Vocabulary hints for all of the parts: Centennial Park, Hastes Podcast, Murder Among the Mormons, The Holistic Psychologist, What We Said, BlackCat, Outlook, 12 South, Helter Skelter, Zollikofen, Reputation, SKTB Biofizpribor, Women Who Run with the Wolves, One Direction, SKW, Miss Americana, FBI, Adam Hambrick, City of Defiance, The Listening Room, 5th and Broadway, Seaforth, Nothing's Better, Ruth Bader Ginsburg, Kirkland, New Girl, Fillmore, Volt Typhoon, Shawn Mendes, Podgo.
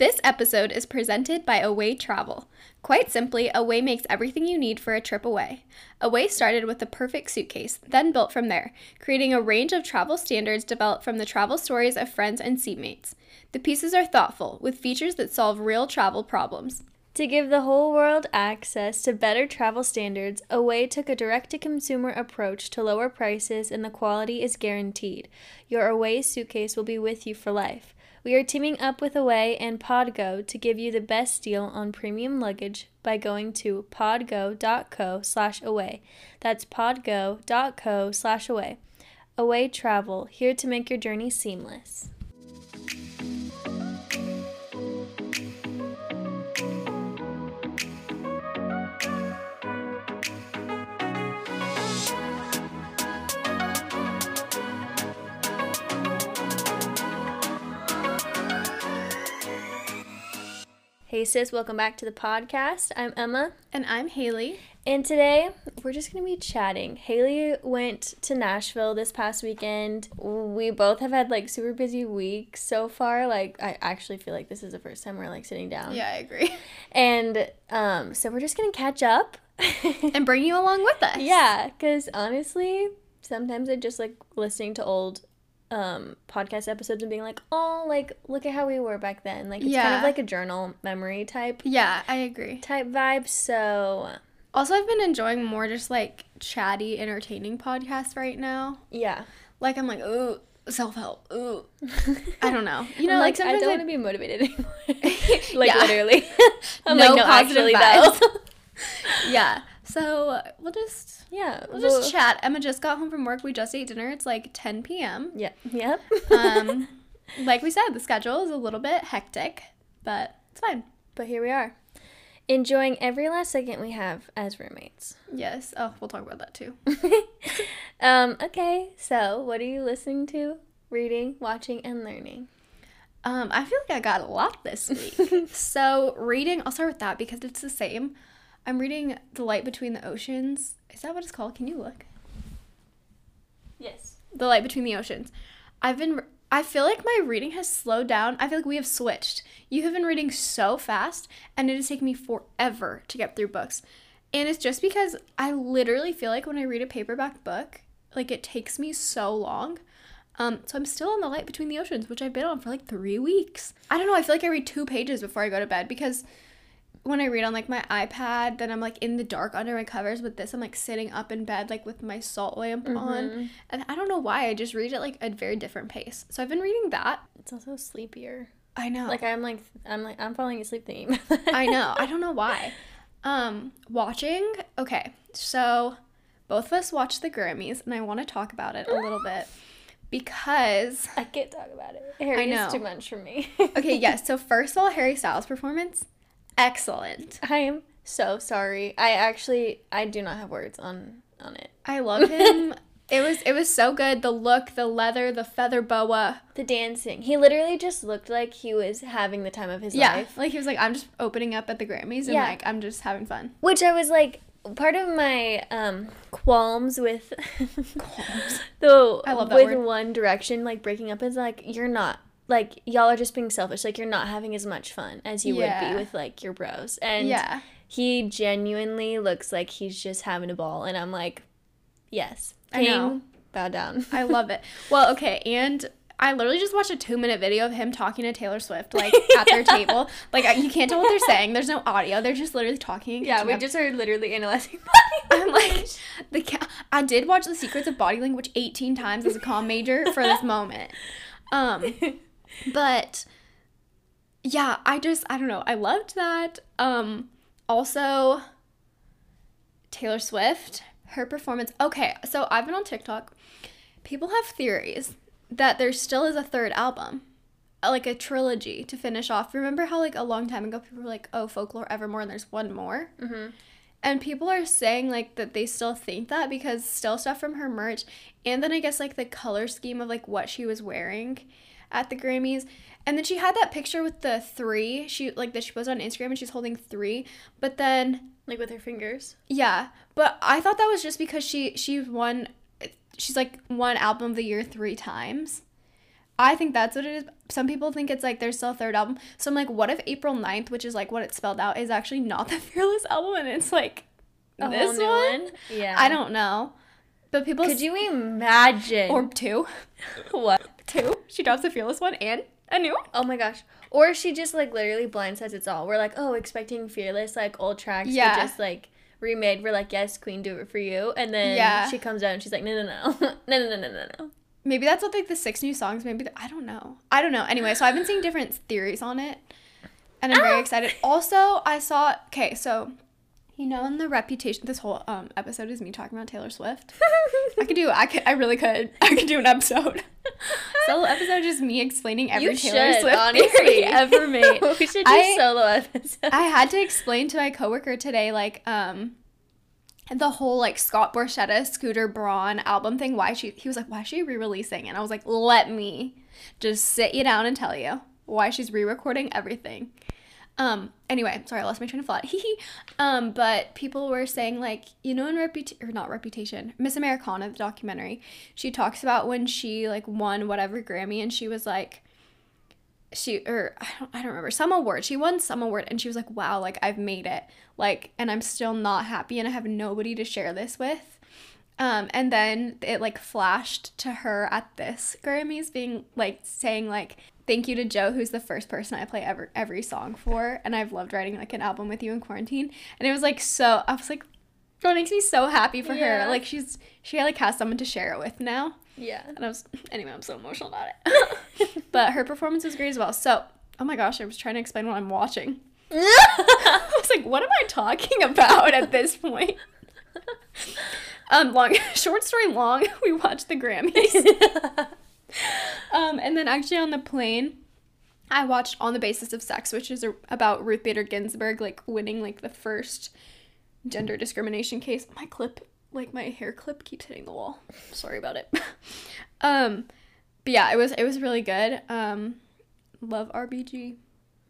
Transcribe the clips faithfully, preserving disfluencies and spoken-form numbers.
This episode is presented by Away Travel. Quite simply, Away makes everything you need for a trip away. Away started with the perfect suitcase, then built from there, creating a range of travel standards developed from the travel stories of friends and seatmates. The pieces are thoughtful, with features that solve real travel problems. To give the whole world access to better travel standards, Away took a direct-to-consumer approach to lower prices, and the quality is guaranteed. Your Away suitcase will be with you for life. We are teaming up with Away and Podgo to give you the best deal on premium luggage by going to podgo.co slash away. That's podgo.co slash away. Away Travel, here to make your journey seamless. Hey sis, welcome back to the podcast. I'm Emma. And I'm Haley. And today, we're just going to be chatting. Haley went to Nashville this past weekend. We both have had, like, super busy weeks so far. Like, I actually feel like this is the first time we're, like, sitting down. Yeah, I agree. And um, so we're just going to catch up. And bring you along with us. Yeah, because honestly, sometimes I just like listening to old um podcast episodes and being like, oh, like, look at how we were back then. Like, it's yeah. kind of like a journal memory type. Yeah, I agree. Type vibe, so. Also, I've been enjoying more just, like, chatty, entertaining podcasts right now. Yeah. Like, I'm like, ooh, self-help, ooh. I don't know. You know, like, like, sometimes I don't I... want to be motivated anymore. Like, yeah. literally. I'm no like, no, positive actually, though. Yeah. So, we'll just, yeah, we'll just we'll, chat. Emma just got home from work. We just ate dinner. It's like ten p.m. Yeah. Yep. um, like we said, the schedule is a little bit hectic, but it's fine. But here we are. Enjoying every last second we have as roommates. Yes. Oh, we'll talk about that too. um, okay. So, what are you listening to, reading, watching, and learning? Um, I feel like I got a lot this week. So, reading, I'll start with that because it's the same. I'm reading The Light Between the Oceans. Is that what it's called? Can you look? Yes. The Light Between the Oceans. I've been, I feel like my reading has slowed down. I feel like we have switched. You have been reading so fast, and it has taken me forever to get through books. And it's just because I literally feel like when I read a paperback book, like, it takes me so long. Um, so I'm still on The Light Between the Oceans, which I've been on for, like, three weeks. I don't know. I feel like I read two pages before I go to bed because when I read on, like, my iPad, then I'm, like, in the dark under my covers. With this, I'm, like, sitting up in bed, like, with my salt lamp mm-hmm. on. And I don't know why. I just read at, like, a very different pace. So I've been reading that. It's also sleepier. I know. Like, I'm, like, I'm, like, I'm falling asleep thinking about that. I know. I don't know why. Um, watching. Okay. So both of us watched the Grammys, and I want to talk about it a little bit. Because I can't talk about it. Harry is too much for me. Okay, yes. Yeah, so first of all, Harry Styles' performance. Excellent. I am so sorry. I actually, I do not have words on, on it. I love him. It was, it was so good. The look, the leather, the feather boa. The dancing. He literally just looked like he was having the time of his yeah, life. Yeah, like he was like, I'm just opening up at the Grammys and yeah. like, I'm just having fun. Which I was like, part of my um, qualms with, qualms. the, I love that with word. One Direction, like breaking up is like, you're not. Like, y'all are just being selfish. Like, you're not having as much fun as you yeah. would be with, like, your bros. And yeah. he genuinely looks like he's just having a ball. And I'm like, yes. King, I know. Bow down. I love it. Well, okay. And I literally just watched a two-minute video of him talking to Taylor Swift, like, at their yeah. table. Like, you can't tell what they're saying. There's no audio. They're just literally talking. Yeah, we up. just are literally analyzing body language. I'm like, the ca- I did watch The Secrets of Body Language eighteen times as a comm major for this moment. Um... But, yeah, I just, I don't know, I loved that. Um, also, Taylor Swift, her performance. Okay, so I've been on TikTok. People have theories that there still is a third album, like a trilogy to finish off. Remember how, like, a long time ago, people were like, oh, Folklore, Evermore, and there's one more? Mm-hmm. And people are saying, like, that they still think that because still stuff from her merch. And then I guess, like, the color scheme of, like, what she was wearing at the Grammys. And then she had that picture with the three, she like that she posted on Instagram, and she's holding three, but then like with her fingers. Yeah, but I thought that was just because she she won she's like won album of the year three times. I think that's what it is. Some people think it's like their still third album. So I'm like, what if April ninth, which is like what it's spelled out, is actually not the Fearless album and it's like a this new one? one? Yeah. I don't know. But people Could s- you imagine? Or two. What? Two. She drops the Fearless one and a new one. Oh my gosh. Or she just like literally blindsides it's all. We're like, oh, expecting Fearless, like old tracks, yeah. but just like remade. We're like, yes, Queen, do it for you. And then yeah. she comes out and she's like, no, no, no. no, no, no, no, no, no. Maybe that's what, like, the six new songs, maybe, the, I don't know. I don't know. Anyway, so I've been seeing different theories on it, and I'm ah. very excited. Also, I saw, okay, so, you know, in the Reputation, this whole um, episode is me talking about Taylor Swift. I could do, I could, I really could. I could do an episode. Solo episode, just me explaining every you Taylor should, Swift honestly, theory ever made. We should do I, solo episodes. I had to explain to my coworker today, like, um... the whole, like, Scott Borchetta, Scooter Braun album thing, why she, he was like, why is she re-releasing? And I was like, let me just sit you down and tell you why she's re-recording everything. Um, anyway, sorry, I lost my train of thought. Hee Um, but people were saying, like, you know, in Reputation, or not Reputation, Miss Americana, the documentary, she talks about when she, like, won whatever Grammy, and she was like, she, or I don't, I don't remember, some award. She won some award, and she was like, wow, like, I've made it. Like, and I'm still not happy, and I have nobody to share this with. Um, and then it, like, flashed to her at this Grammys being, like, saying, like, thank you to Joe, who's the first person I play ever every song for, and I've loved writing, like, an album with you in quarantine. And it was, like, so, I was, like, that makes me so happy for yeah. her. Like, she's, she, like, has someone to share it with now. Yeah. And I was, anyway, I'm so emotional about it. But her performance was great as well. So, oh my gosh, I was trying to explain what I'm watching. I was like, what am I talking about at this point? um, long, short story long, we watched the Grammys. um, and then actually on the plane, I watched On the Basis of Sex, which is a, about Ruth Bader Ginsburg, like, winning, like, the first gender discrimination case. My clip Like, my hair clip keeps hitting the wall. Sorry about it. um, but yeah, it was it was really good. Um, love R B G.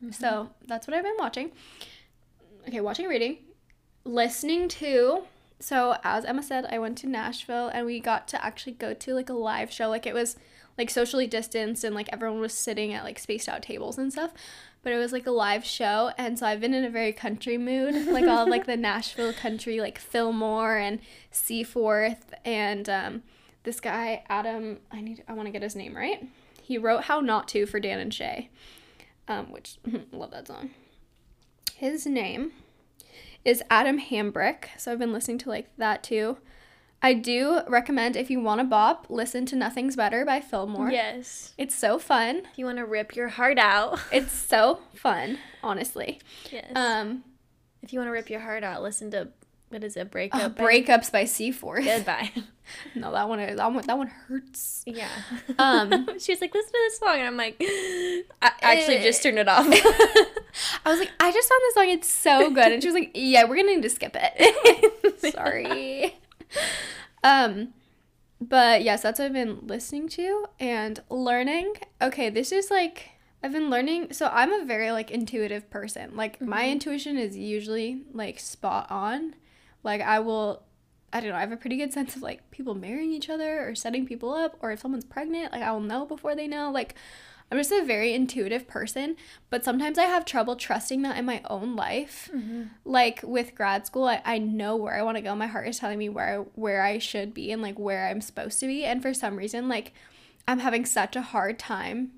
Mm-hmm. So, that's what I've been watching. Okay, watching and reading. Listening to... So, as Emma said, I went to Nashville, and we got to actually go to, like, a live show. Like, it was, like, socially distanced, and, like, everyone was sitting at, like, spaced-out tables and stuff. But it was, like, a live show, and so I've been in a very country mood. Like, all of, like, the Nashville country, like, Fillmore and Seaforth, and um, this guy, Adam, I need, I want to get his name right. He wrote How Not To for Dan and Shay, um, which, love that song. His name is Adam Hambrick, so I've been listening to, like, that, too. I do recommend, if you want to bop, listen to Nothing's Better by Fillmore. Yes. It's so fun. If you want to rip your heart out. It's so fun, honestly. Yes. Um, if you want to rip your heart out, listen to, what is it, Breakup? Uh, by... Breakups by Seaforth. Goodbye. No, that one, that one, that one hurts. Yeah. Um, she was like, listen to this song, and I'm like, I actually eh. just turned it off. I was like, I just found this song, it's so good. And she was like, yeah, we're going to need to skip it. Sorry. Um, but yes, that's what I've been listening to and learning. Okay, this is like, I've been learning, so I'm a very, like, intuitive person. Like, mm-hmm. my intuition is usually, like, spot on. Like, I will, I don't know, I have a pretty good sense of, like, people marrying each other or setting people up, or if someone's pregnant, like, I will know before they know. Like, I'm just a very intuitive person, but sometimes I have trouble trusting that in my own life. Mm-hmm. Like, with grad school, I, I know where I want to go. My heart is telling me where, where I should be and, like, where I'm supposed to be. And for some reason, like, I'm having such a hard time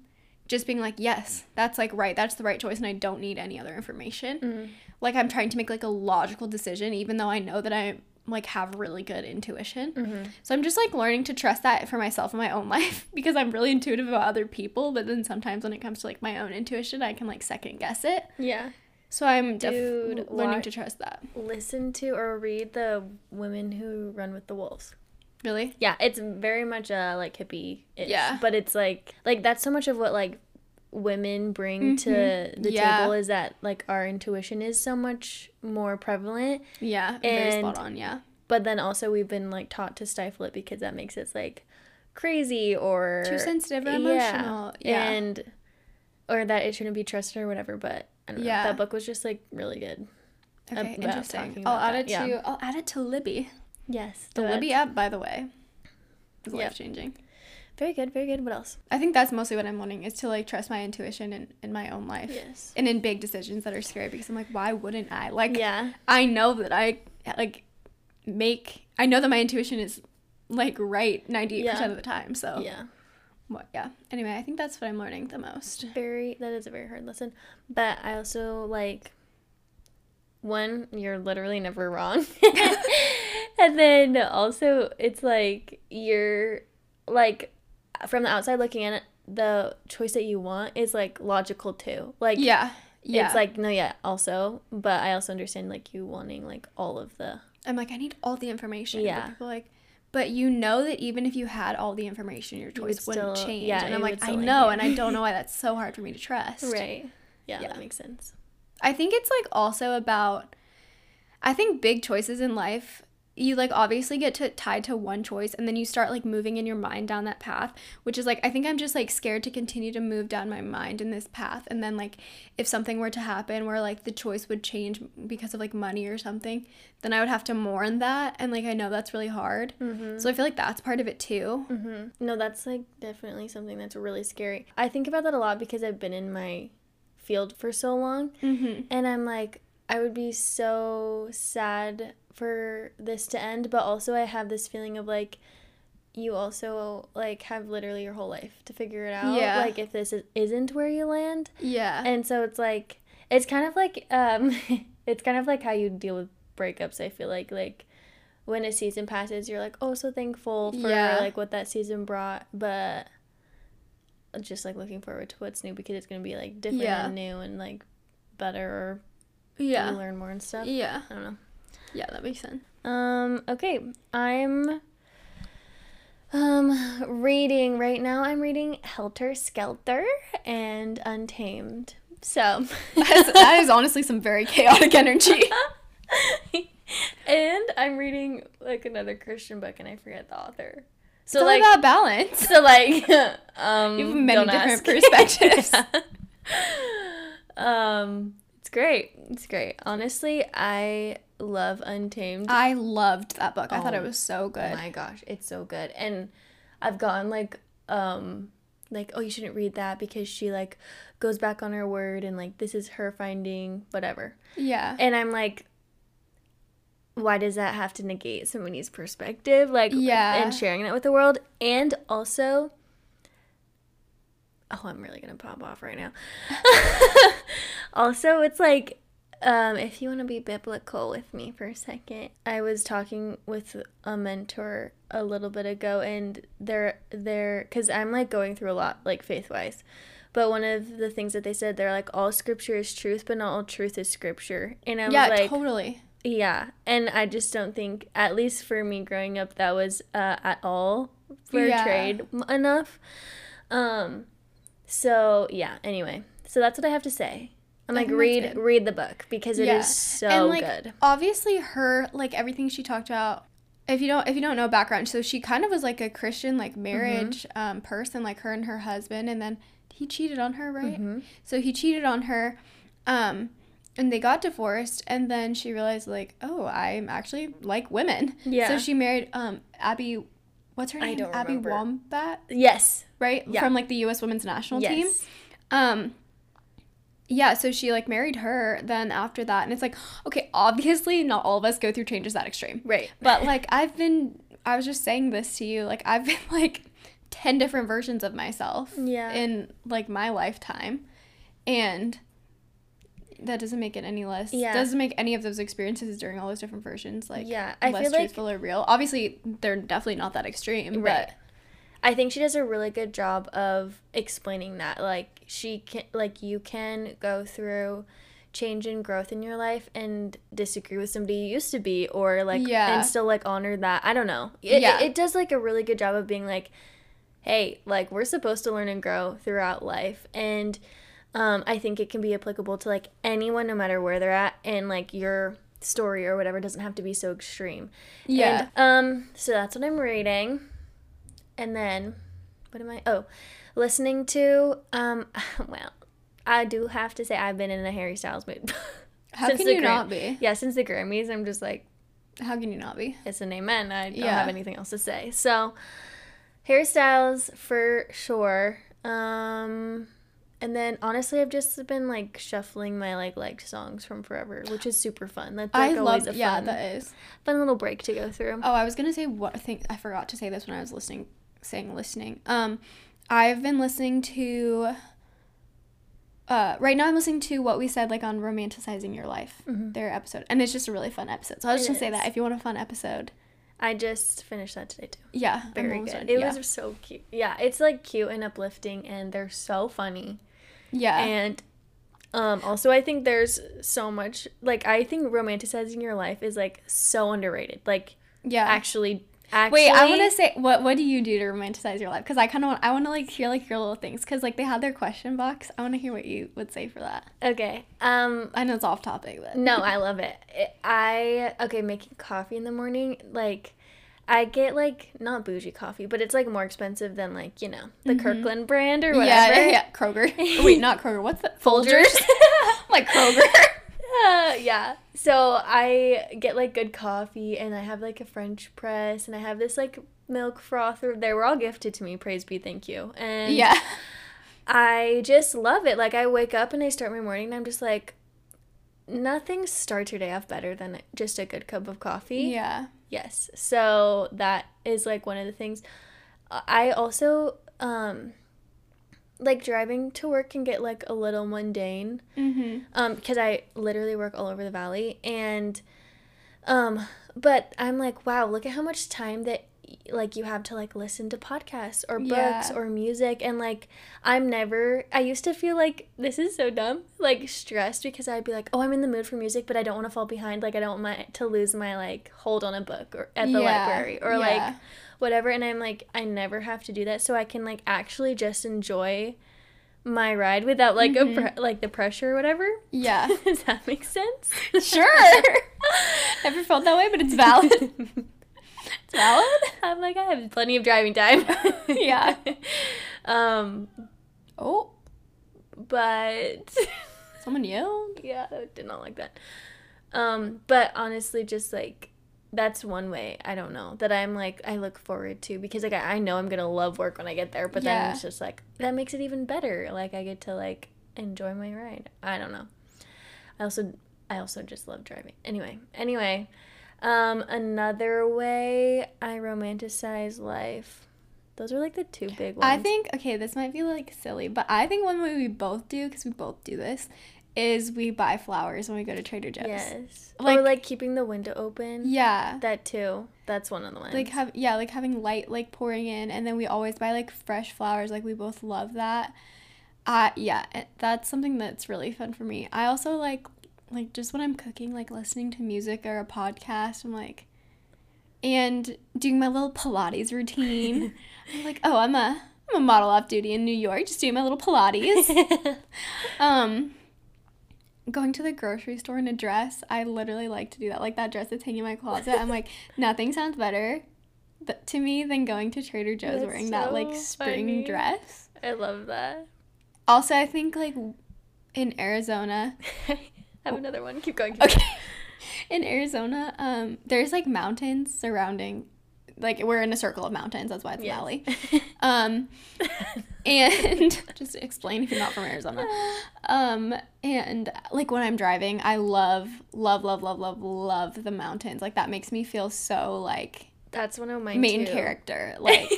just being like, yes, that's, like, right. That's the right choice, and I don't need any other information. Mm-hmm. Like, I'm trying to make, like, a logical decision, even though I know that I, like, have really good intuition. Mm-hmm. So I'm just, like, learning to trust that for myself in my own life, because I'm really intuitive about other people, but then sometimes when it comes to, like, my own intuition, I can, like, second guess it. Yeah. So I'm Dude, def- learning watch, to trust that. Listen to or read the Women Who Run with the Wolves. Really? Yeah, it's very much a, like, hippie-ish. Yeah. But it's, like, like, that's so much of what, like, women bring mm-hmm. to the yeah. table, is that, like, our intuition is so much more prevalent. Yeah, and, very spot on, yeah. But then also we've been, like, taught to stifle it because that makes us, like, crazy or... Too sensitive or emotional. Yeah. yeah. And, or that it shouldn't be trusted or whatever, but I don't yeah. know. That book was just, like, really good. Okay, interesting. I'll add, it to, yeah. I'll add it to Libby. Yes. The Libby app, by the way, is yeah. life-changing. Very good, very good. What else? I think that's mostly what I'm wanting is to, like, trust my intuition in, in my own life. Yes. And in big decisions that are scary because I'm like, why wouldn't I? Like, yeah. I know that I, like, make, I know that my intuition is, like, right ninety-eight percent yeah. of the time, so. Yeah. Well, yeah. Anyway, I think that's what I'm learning the most. Very, that is a very hard lesson. But I also, like, one, you're literally never wrong. And then also, it's, like, you're, like, from the outside looking in, the choice that you want is, like, logical, too. Like, yeah, yeah. It's, like, no, yeah, also. But I also understand, like, you wanting, like, all of the... I'm, like, I need all the information. Yeah. But people, like... But you know that even if you had all the information, your choice you wouldn't still, change. Yeah, and I'm like, I know, and I don't know why that's so hard for me to trust. Right. Yeah, yeah, that makes sense. I think it's, like, also about... I think big choices in life... you, like, obviously get to, tied to one choice, and then you start, like, moving in your mind down that path, which is, like, I think I'm just, like, scared to continue to move down my mind in this path, and then, like, if something were to happen where, like, the choice would change because of, like, money or something, then I would have to mourn that, and, like, I know that's really hard, mm-hmm. so I feel like that's part of it, too. Mm-hmm. No, that's, like, definitely something that's really scary. I think about that a lot because I've been in my field for so long, mm-hmm. and I'm, like, I would be so sad for this to end, but also I have this feeling of, like, you also, like, have literally your whole life to figure it out. Yeah. Like, if this is, isn't where you land. Yeah. And so it's, like, it's kind of like, um, it's kind of like how you deal with breakups, I feel like. Like, when a season passes, you're, like, oh, so thankful for, yeah. like, what that season brought, but just, like, looking forward to what's new because it's going to be, like, different yeah. and new and, like, better or yeah. you learn more and stuff. Yeah. I don't know. Yeah, that makes sense. Um, okay, I'm um, reading, right now I'm reading Helter Skelter and Untamed, so. that, is, that is honestly some very chaotic energy. And I'm reading, like, another Christian book, and I forget the author. So, it's all like, about balance. So, like, um, you have many different ask. Perspectives. yeah. Um, it's great. It's great. Honestly, I... love Untamed. I loved that book. Oh, I thought it was so good. Oh my gosh, it's so good. And I've gotten like um like oh, you shouldn't read that because she like goes back on her word and like this is her finding whatever. Yeah. And I'm like, why does that have to negate somebody's perspective? Like yeah. and sharing that with the world. And also oh, I'm really gonna pop off right now. Also, it's like Um, if you want to be biblical with me for a second, I was talking with a mentor a little bit ago, and they're, they're, because I'm, like, going through a lot, like, faith-wise, but one of the things that they said, they're, like, all scripture is truth, but not all truth is scripture, and I yeah, was, like, totally. Yeah, and I just don't think, at least for me growing up, that was uh, at all portrayed yeah. enough, um, so, yeah, anyway, so that's what I have to say. I'm like, read read the book because it yeah. is so and, like, good. Obviously, her, like, everything she talked about, if you don't if you don't know background, so she kind of was, like, a Christian, like, marriage mm-hmm. um, person, like, her and her husband, and then he cheated on her, right? Mm-hmm. So he cheated on her, um, and they got divorced, and then she realized, like, oh, I'm actually like women. Yeah. So she married um, Abby, what's her name? I don't Abby remember. Wambach? Yes. Right? Yeah. From, like, the U S women's national yes. team. Um Yeah, so she, like, married her then after that, and it's like, okay, obviously not all of us go through changes that extreme. Right. But, like, I've been, I was just saying this to you, like, I've been, like, ten different versions of myself yeah. in, like, my lifetime, and that doesn't make it any less, yeah. doesn't make any of those experiences during all those different versions, like, yeah, I less feel truthful like, or real. Obviously, they're definitely not that extreme, right. but... I think she does a really good job of explaining that, like, she can, like, you can go through change and growth in your life and disagree with somebody you used to be or, like, yeah. and still, like, honor that. I don't know. It, yeah. it, it does, like, a really good job of being, like, hey, like, we're supposed to learn and grow throughout life, and um, I think it can be applicable to, like, anyone no matter where they're at, and, like, your story or whatever doesn't have to be so extreme. Yeah. And, um, so that's what I'm reading. And then, what am I, oh, listening to, um, well, I do have to say I've been in a Harry Styles mood. How since can the you Gram- not be? Yeah, since the Grammys, I'm just like. How can you not be? It's an amen. I don't yeah. have anything else to say. So, Harry Styles for sure. Um, and then honestly, I've just been like shuffling my like liked songs from forever, which is super fun. That's like I always love, a fun, yeah, that is fun little break to go through. Oh, I was gonna say what I think I forgot to say this when I was listening, saying listening. Um, I've been listening to. Uh, right now I'm listening to What We Said, like on Romanticizing Your Life, mm-hmm. their episode, and it's just a really fun episode. So I was it just gonna is. say that if you want a fun episode. I just finished that today, too. Yeah. Very good. Done. It yeah. was so cute. Yeah, it's, like, cute and uplifting, and they're so funny. Yeah. And um, also, I think there's so much, like, I think Romanticizing Your Life is, like, so underrated. Like, yeah. actually, actually. Wait, I want to say, what What do you do to romanticize your life? Because I kind of want, I want to, like, hear, like, your little things. Because, like, they had their question box. I want to hear what you would say for that. Okay. Um, I know it's off topic, but. No, I love it. it. I, okay, making coffee in the morning, like. I get, like, not bougie coffee, but it's, like, more expensive than, like, you know, the mm-hmm. Kirkland brand or whatever. Yeah, yeah, Kroger. Wait, not Kroger. What's that? Folgers? Like, Kroger. Uh, yeah. So I get, like, good coffee, and I have, like, a French press, and I have this, like, milk frother. They were all gifted to me. Praise be, thank you. And yeah. I just love it. Like, I wake up, and I start my morning, and I'm just, like, nothing starts your day off better than just a good cup of coffee. Yeah. Yes, so that is, like, one of the things. I also, um, like, driving to work can get, like, a little mundane. Mm-hmm. Um, because I literally work all over the valley. And, um, but I'm like, wow, look at how much time that, like, you have to, like, listen to podcasts or books yeah. or music. And, like, I'm never, I used to feel like, this is so dumb, like, stressed because I'd be like, oh, I'm in the mood for music, but I don't want to fall behind. Like, I don't want my, to lose my, like, hold on a book or at the yeah. library or, yeah. like, whatever. And I'm like, I never have to do that. So I can, like, actually just enjoy my ride without, like, mm-hmm. a pre- like the pressure or whatever. Yeah. Does that make sense? Sure. Never felt that way, but it's valid. It's valid. I'm like, I have plenty of driving time. Yeah. Um. Oh. But. Someone yelled. Yeah, I did not like that. Um. But honestly, just, like, that's one way, I don't know, that I'm, like, I look forward to. Because, like, I, I know I'm going to love work when I get there. But yeah. then it's just, like, that makes it even better. Like, I get to, like, enjoy my ride. I don't know. I also, I also just love driving. Anyway. Anyway. Um, another way I romanticize life. Those are, like, the two big ones. I think, okay, this might be, like, silly, but I think one way we both do, because we both do this, is we buy flowers when we go to Trader Joe's. Yes. Like, or, like, keeping the window open. Yeah. That, too. That's one of the ones. Like, have, yeah, like, having light, like, pouring in, and then we always buy, like, fresh flowers. Like, we both love that. Uh, yeah, that's something that's really fun for me. I also, like... Like, just when I'm cooking, like, listening to music or a podcast, I'm like, and doing my little Pilates routine. I'm like, oh, I'm a, I'm a model off-duty in New York, just doing my little Pilates. um, going to the grocery store in a dress, I literally like to do that. Like, that dress that's hanging in my closet, I'm like, nothing sounds better th- to me than going to Trader Joe's that's wearing so that, like, spring funny. Dress. I love that. Also, I think, like, in Arizona... I have another one. Keep going. Keep okay. Going. In Arizona, um, there's, like, mountains surrounding, like, we're in a circle of mountains. That's why it's yes. an valley. Um, and just to explain if you're not from Arizona. Um, and, like, when I'm driving, I love, love, love, love, love, love the mountains. Like, that makes me feel so, like, that's one of my main too. Character. Like,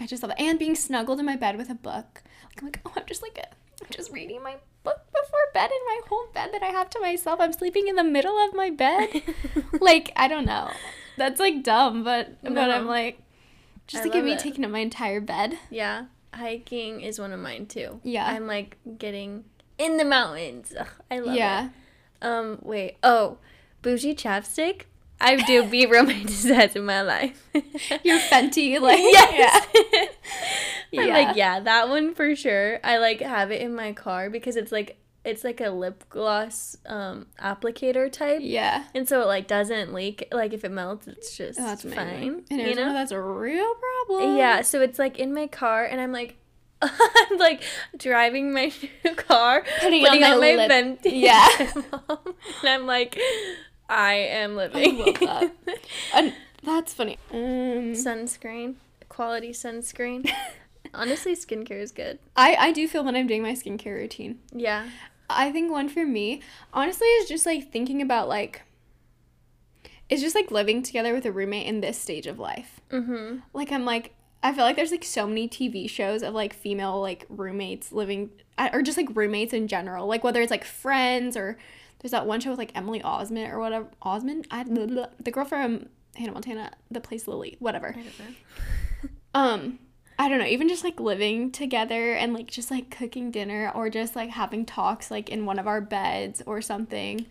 I just love it. And being snuggled in my bed with a book. Like, I'm like, oh, I'm just, like, a, I'm just reading my book before bed in my whole bed that I have to myself. I'm sleeping in the middle of my bed. Like, I don't know. That's, like, dumb, but, no. but I'm like, just to give me taking up my entire bed. Yeah. Hiking is one of mine, too. Yeah. I'm, like, getting in the mountains. Ugh, I love yeah. it. Yeah. Um, wait. Oh, bougie chapstick. I do be romanticized in my life. You're Fenty, like. Yes. Yeah. I'm yeah. like, yeah, that one for sure. I, like, have it in my car because it's, like, it's, like, a lip gloss um, applicator type. Yeah. And so it, like, doesn't leak. Like, if it melts, it's just oh, that's fine. And you know? That's a real problem. Yeah. So it's, like, in my car, and I'm, like, I'm, like, driving my car, putting, putting on, on my, my Fenty. Yeah. And I'm, like, I am living. I love that. And that's funny. Um, Sunscreen. quality sunscreen. Honestly, skincare is good. I, I do feel when I'm doing my skincare routine. Yeah. I think one for me, honestly, is just, like, thinking about, like, it's just, like, living together with a roommate in this stage of life. Mm-hmm. Like, I'm, like, I feel like there's, like, so many T V shows of, like, female, like, roommates living, or just, like, roommates in general. Like, whether it's, like, Friends, or there's that one show with, like, Emily Osment or whatever. Osment? I, blah, blah, the girl from Hannah Montana that plays Lily. Whatever. I don't know. um... I don't know, even just, like, living together and, like, just, like, cooking dinner or just, like, having talks, like, in one of our beds or something.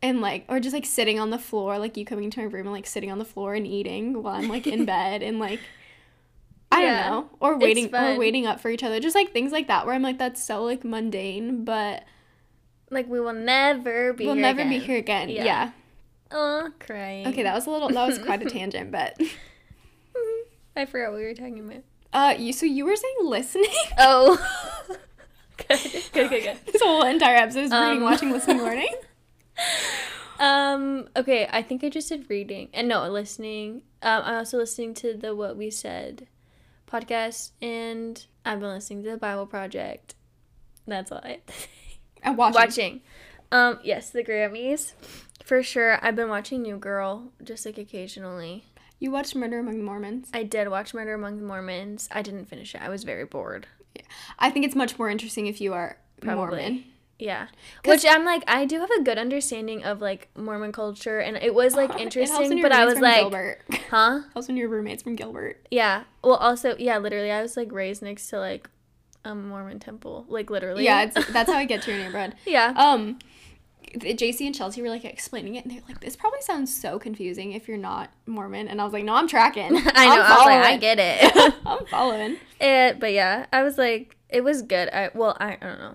And, like, or just, like, sitting on the floor, like, you coming to my room and, like, sitting on the floor and eating while I'm, like, in bed and, like, I yeah, don't know. Or waiting or waiting up for each other. Just, like, things like that where I'm, like, that's so, like, mundane, but. Like, we will never be we'll here never again. We'll never be here again, yeah. yeah. Aw, crying. Okay, that was a little, that was quite a tangent, but. I forgot what we were talking about. Uh, you, so you were saying listening? Oh. good, good, good, good. This whole entire episode is um, reading, watching, listening, learning. Um, okay, I think I just did reading. And no, listening. Um, I'm also listening to the What We Said podcast, and I've been listening to the Bible Project. That's all I I'm watching. Watching. Um, yes, the Grammys. For sure. I've been watching New Girl, just, like, occasionally. You watched Murder Among the Mormons. I did watch Murder Among the Mormons. I didn't finish it. I was very bored. Yeah. I think it's much more interesting if you are Probably. Mormon. Yeah. Which I'm like, I do have a good understanding of, like, Mormon culture, and it was, like, interesting, but I was like, Gilbert. Huh? Helps when your roommate's from Gilbert. Yeah. Well, also, yeah, literally, I was, like, raised next to, like, a Mormon temple. Like, literally. Yeah, it's, that's how I get to your neighborhood. Yeah. Um, J C and Chelsea were, like, explaining it, and they're like, this probably sounds so confusing if you're not Mormon. And I was like, no, I'm tracking. I know. I'm I was like, I get it. I'm following. It, but, yeah, I was like, it was good. I Well, I, I don't know.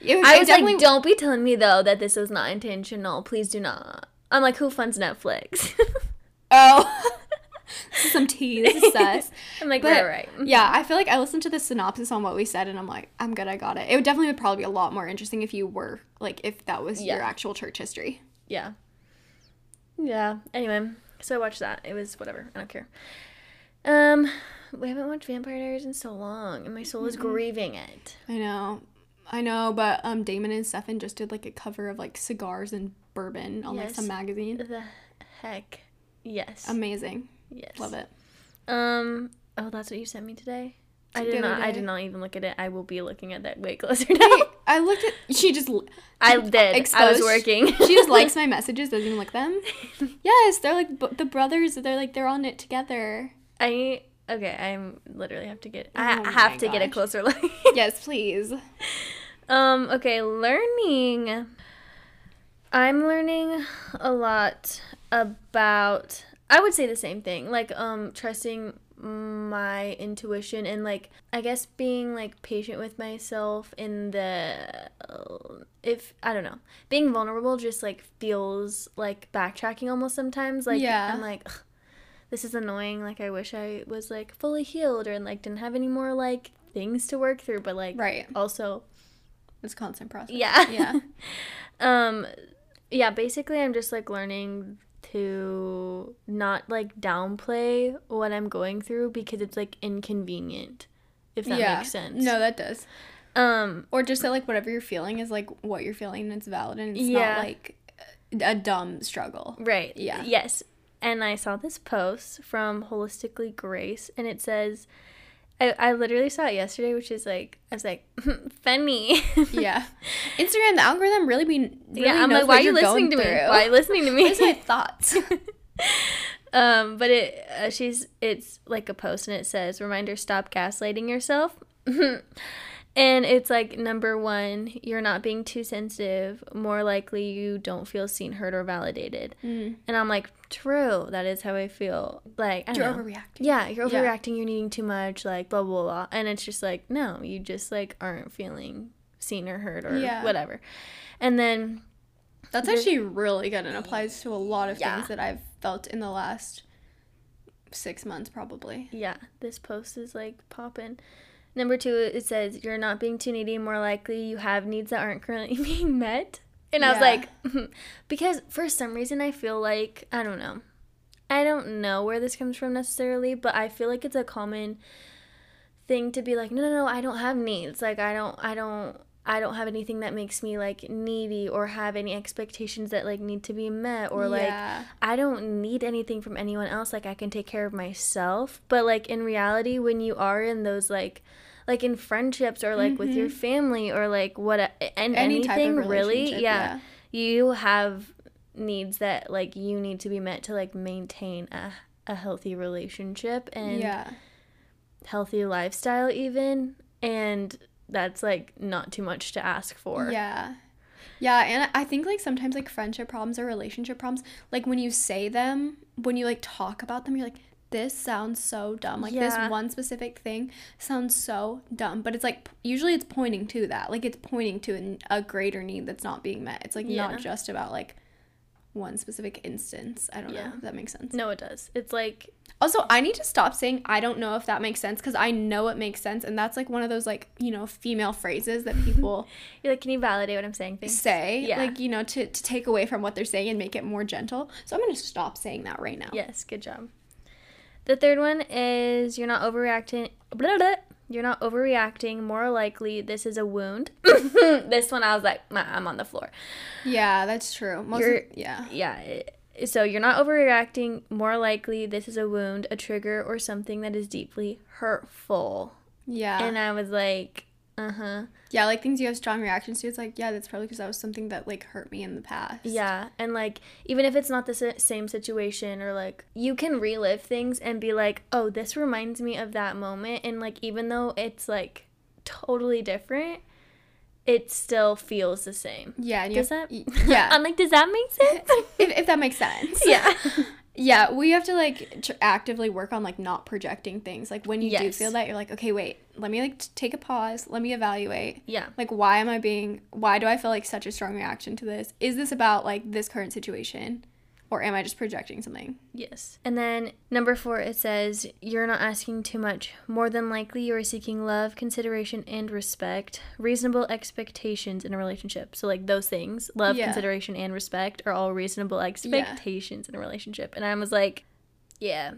It was, I was like, don't be telling me, though, that this was not intentional. Please do not. I'm like, who funds Netflix? Oh. This is some tea. This is sus. I'm like, but, right, right. Yeah, I feel like I listened to the synopsis on What We Said, and I'm like, I'm good, I got it. It would definitely would probably be a lot more interesting if you were, like, if that was yeah. your actual church history. Yeah. Yeah. Anyway, so I watched that. It was whatever. I don't care. Um, we haven't watched Vampire Diaries in so long, and my soul is mm-hmm. grieving it. I know. I know, but um, Damon and Stefan just did, like, a cover of, like, cigars and bourbon on, yes. like, some magazine. The heck. Yes. Amazing. Yes. Love it. Um, oh, that's what you sent me today? I did not, I did not even look at it. I will be looking at that way closer now. Wait, I looked at, she just. I did. Exposed. I was working. She just likes my messages, doesn't even look at them. Yes, they're like, b- the brothers, they're like, they're on it together. I, okay, I'm literally have to get, oh I have to gosh. get a closer look. Yes, please. Um, okay, learning. I'm learning a lot about, I would say the same thing, like, um, trusting my intuition and, like, I guess being, like, patient with myself in the, uh, if, I don't know, being vulnerable just, like, feels like backtracking almost sometimes, like, yeah. I'm like, ugh, this is annoying, like, I wish I was, like, fully healed or, like, didn't have any more, like, things to work through, but, like, right. also. It's a constant process. Yeah. Yeah. um, yeah, basically, I'm just, like, learning to not, like, downplay what I'm going through because it's, like, inconvenient, if that yeah. makes sense. No, that does. Um, or just that, like, whatever you're feeling is, like, what you're feeling and it's valid and it's yeah. not, like, a dumb struggle. Right. Yeah. Yes. And I saw this post from Holistically Grace, and it says, I, I literally saw it yesterday, which is, like, I was like, funny. Yeah. Instagram, the algorithm really be really yeah, I'm knows like, why what you're going through. Why are you listening to me? Why are you listening to me? What is my thoughts? um, but it, uh, she's, it's, like, a post, and it says, reminder, stop gaslighting yourself. And it's, like, number one, you're not being too sensitive. More likely, you don't feel seen, heard, or validated. Mm. And I'm like, true. That is how I feel. Like, I don't You're know. overreacting. Yeah, you're overreacting. Yeah. You're needing too much, like, blah, blah, blah. And it's just like, no, you just, like, aren't feeling seen or heard or yeah. whatever. And then. That's actually really good and applies to a lot of yeah. things that I've felt in the last six months probably. Yeah. This post is, like, popping. Number two, it says, you're not being too needy. More likely, you have needs that aren't currently being met. And yeah. I was like, because for some reason, I feel like, I don't know. I don't know where this comes from necessarily, but I feel like it's a common thing to be like, no, no, no, I don't have needs. Like, I don't, I don't, I don't have anything that makes me, like, needy or have any expectations that, like, need to be met or, like, yeah. I don't need anything from anyone else. Like, I can take care of myself. But, like, in reality, when you are in those, like, like, in friendships or, like, mm-hmm. with your family or, like, what, and any anything type of really, yeah, yeah, you have needs that, like, you need to be met to, like, maintain a, a healthy relationship and yeah. healthy lifestyle even, and that's, like, not too much to ask for. Yeah. Yeah, and I think, like, sometimes, like, friendship problems or relationship problems, like, when you say them, when you, like, talk about them, you're like, this sounds so dumb. Like, yeah. this one specific thing sounds so dumb. But it's, like, usually it's pointing to that. Like, it's pointing to a greater need that's not being met. It's, like, yeah. not just about, like, one specific instance. I don't yeah. know if that makes sense. No, it does. It's, like... Also, I need to stop saying, I don't know if that makes sense, because I know it makes sense, and that's, like, one of those, like, you know, female phrases that people... You're like, can you validate what I'm saying? Thanks. Say, yeah. like, you know, to, to take away from what they're saying and make it more gentle. So I'm going to stop saying that right now. Yes, good job. The third one is, you're not overreacting... Blah, blah, you're not overreacting. More likely, this is a wound. This one, I was like, nah, I'm on the floor. Yeah, that's true. Most of, yeah. Yeah, it, So, you're not overreacting. More likely, this is a wound, a trigger, or something that is deeply hurtful. Yeah. And I was like, uh-huh. Yeah, like, things you have strong reactions to, it's like, yeah, that's probably because that was something that, like, hurt me in the past. Yeah, and, like, even if it's not the same situation or, like, you can relive things and be like, oh, this reminds me of that moment. And, like, even though it's, like, totally different, it still feels the same. Yeah. And does that? Yeah. I'm like, does that make sense? if, if that makes sense. Yeah. Yeah. We have to, like, tr- actively work on, like, not projecting things. Like, when you yes. do feel that, you're like, okay, wait, let me, like, t- take a pause. Let me evaluate. Yeah. Like, why am I being, why do I feel like such a strong reaction to this? Is this about, like, this current situation? Or am I just projecting something? Yes. And then number four, it says, you're not asking too much. More than likely, you are seeking love, consideration, and respect. Reasonable expectations in a relationship. So, like, those things, love, yeah. consideration, and respect are all reasonable expectations yeah. in a relationship. And I was like, yeah,